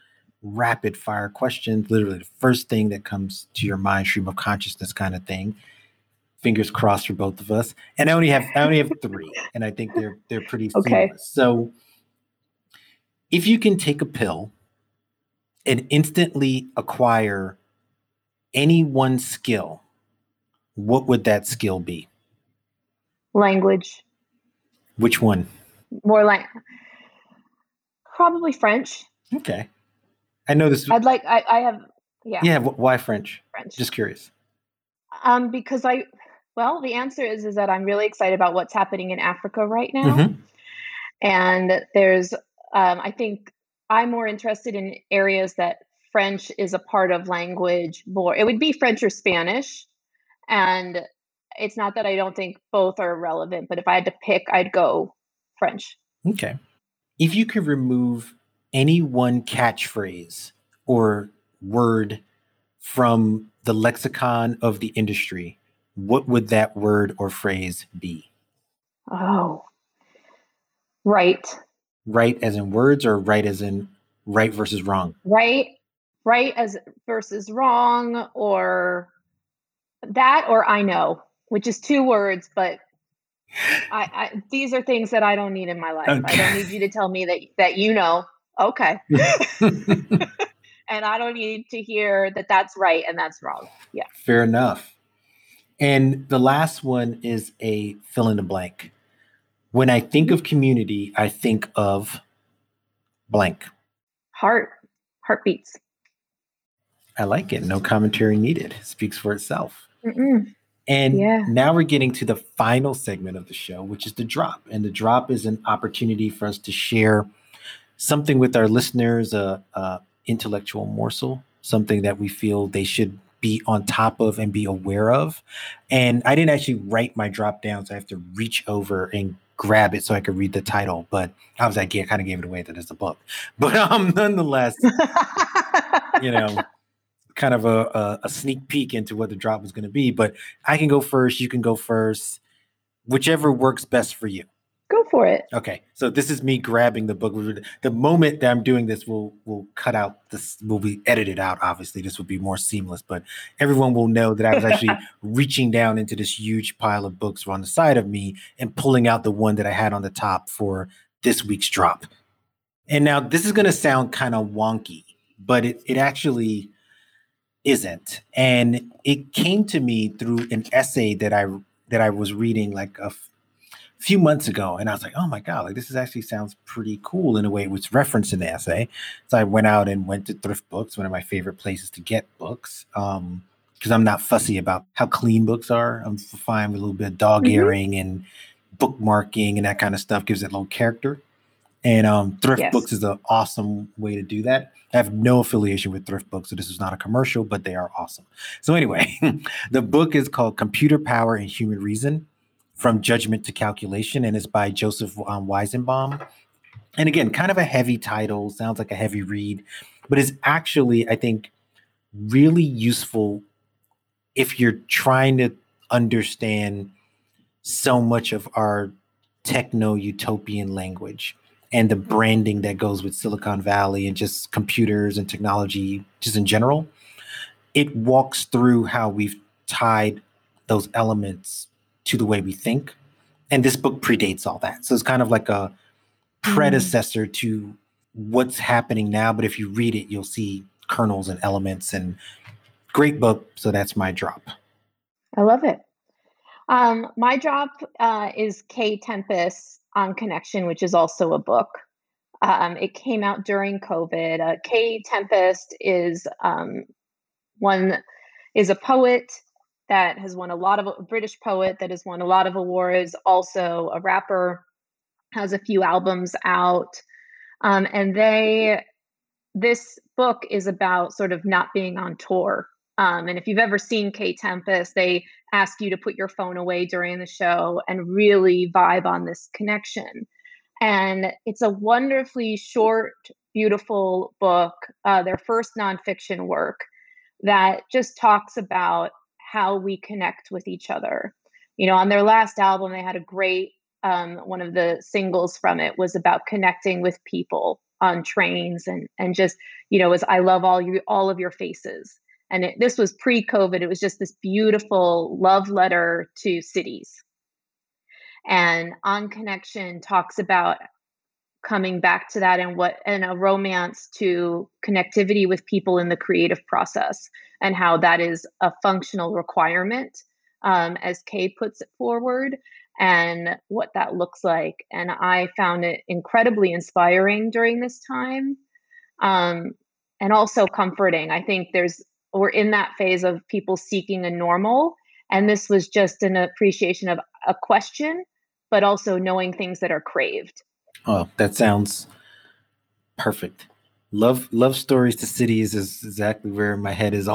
rapid fire questions, literally the first thing that comes to your mind, stream of consciousness kind of thing. Fingers crossed for both of us. And I only have three, and I think they're pretty seamless. So if you can take a pill and instantly acquire any one skill, what would that skill be? Language. Which one? More like probably French. Okay. I know this. Yeah, why French? Just curious. Because the answer is that I'm really excited about what's happening in Africa right now. Mm-hmm. And there's, I think I'm more interested in areas that French is a part of language more. It would be French or Spanish. And it's not that I don't think both are relevant, but if I had to pick, I'd go French. Okay. If you could remove any one catchphrase or word from the lexicon of the industry, what would that word or phrase be? Oh, right. Right as in words, or right as in right versus wrong? Right as versus wrong, or that, or I know, which is two words, but I these are things that I don't need in my life. Okay. I don't need you to tell me that you know. Okay. And I don't need to hear that that's right and that's wrong. Yeah. Fair enough. And the last one is a fill in the blank. When I think of community, I think of blank. Heartbeats. I like it. No commentary needed. It speaks for itself. Mm-mm. And now we're getting to the final segment of the show, which is the drop. And the drop is an opportunity for us to share something with our listeners, intellectual morsel, something that we feel they should be on top of and be aware of. And I didn't actually write my drop down, so I have to reach over and grab it so I could read the title. But I was like, yeah, I kind of gave it away that it's a book. But nonetheless, you know, kind of a sneak peek into what the drop was going to be. But I can go first. You can go first. Whichever works best for you. Go for it. Okay. So this is me grabbing the book. The moment that I'm doing this will cut out this, will be edited out. Obviously this will be more seamless, but everyone will know that I was actually reaching down into this huge pile of books on the side of me and pulling out the one that I had on the top for this week's drop. And now this is going to sound kind of wonky, but it actually isn't. And it came to me through an essay that I was reading like a few months ago. And I was like, oh my God, like this is actually sounds pretty cool in a way it was referenced in the essay. So I went to Thrift Books, one of my favorite places to get books. Cause I'm not fussy about how clean books are. I'm fine with a little bit of dog earring and bookmarking and that kind of stuff, gives it a little character. And Thrift Books is an awesome way to do that. I have no affiliation with Thrift Books, so this is not a commercial, but they are awesome. So anyway, the book is called Computer Power and Human Reason, From Judgment to Calculation, and it's by Joseph Weizenbaum. And again, kind of a heavy title, sounds like a heavy read, but it's actually, I think, really useful if you're trying to understand so much of our techno-utopian language and the branding that goes with Silicon Valley and just computers and technology just in general. It walks through how we've tied those elements to the way we think. And this book predates all that. So it's kind of like a predecessor to what's happening now. But if you read it, you'll see kernels and elements, and great book. So that's my drop. I love it. My drop is Kae Tempest on Connection, which is also a book. It came out during COVID. Kae Tempest is a poet that has won a lot of awards, also a rapper, has a few albums out. And this book is about sort of not being on tour. And if you've ever seen Kae Tempest, they ask you to put your phone away during the show and really vibe on this connection. And it's a wonderfully short, beautiful book, their first nonfiction work, that just talks about how we connect with each other. You know, on their last album, they had a great, one of the singles from it was about connecting with people on trains and just, you know, I love all of your faces. And this was pre-COVID. It was just this beautiful love letter to cities. And On Connection talks about coming back to that and a romance to connectivity with people in the creative process, and how that is a functional requirement, as Kae puts it forward, and what that looks like. And I found it incredibly inspiring during this time, and also comforting. I think we're in that phase of people seeking a normal, and this was just an appreciation of a question, but also knowing things that are craved. Oh, that sounds perfect. Love stories to cities is exactly where my head is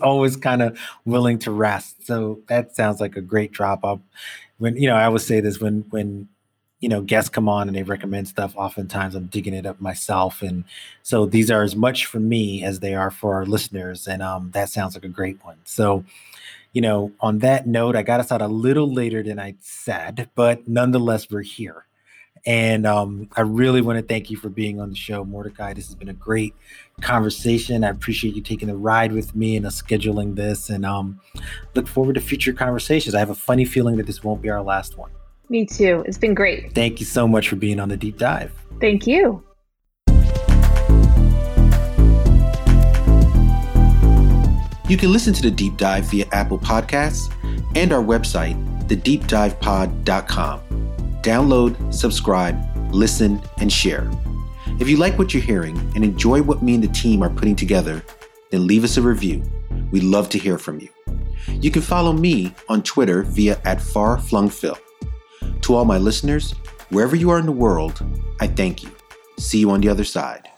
always kind of willing to rest. So that sounds like a great drop up. When, you know, I always say this, when you know, guests come on and they recommend stuff, oftentimes I'm digging it up myself. And so these are as much for me as they are for our listeners. And that sounds like a great one. So, you know, on that note, I got us out a little later than I said, but nonetheless, we're here. And I really want to thank you for being on the show, Mordecai. This has been a great conversation. I appreciate you taking the ride with me and us scheduling this, and look forward to future conversations. I have a funny feeling that this won't be our last one. Me too. It's been great. Thank you so much for being on The Deep Dive. Thank you. You can listen to The Deep Dive via Apple Podcasts and our website, thedeepdivepod.com. Download, subscribe, listen, and share. If you like what you're hearing and enjoy what me and the team are putting together, then leave us a review. We'd love to hear from you. You can follow me on Twitter via @FarFlungPhil. To all my listeners, wherever you are in the world, I thank you. See you on the other side.